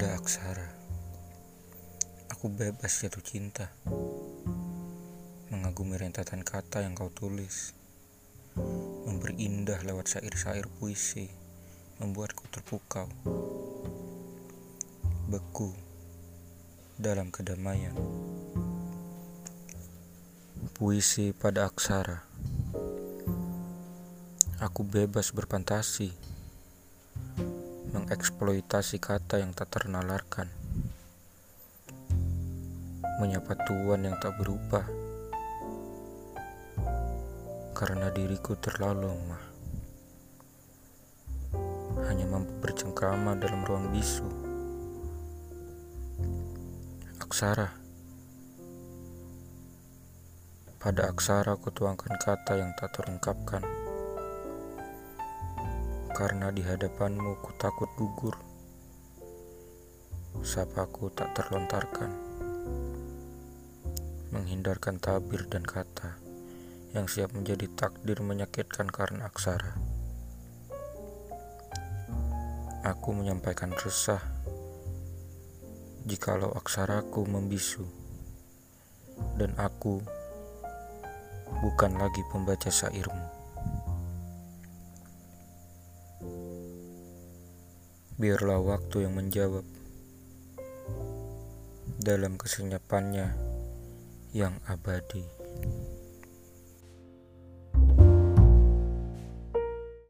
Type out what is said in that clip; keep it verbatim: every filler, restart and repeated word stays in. kuda aksara. Aku bebas jatuh cinta, mengagumi rentetan kata yang kau tulis, memperindah lewat syair-syair puisi, membuatku terpukau, beku dalam kedamaian. Puisi pada aksara. Aku bebas berfantasi, mengeksploitasi kata yang tak ternalarkan, menyapa Tuhan yang tak berubah, karena diriku terlalu lemah, hanya mampu bercengkrama dalam ruang bisu. Aksara. Pada aksara kutuangkan kata yang tak terungkapkan, karena di hadapanmu ku takut gugur, sapaku tak terlontarkan, menghindarkan tabir dan kata yang siap menjadi takdir menyakitkan karena aksara. Aku menyampaikan resah jikalau aksaraku membisu, dan aku bukan lagi pembaca syairmu. Biarlah waktu yang menjawab dalam kesenyapannya yang abadi.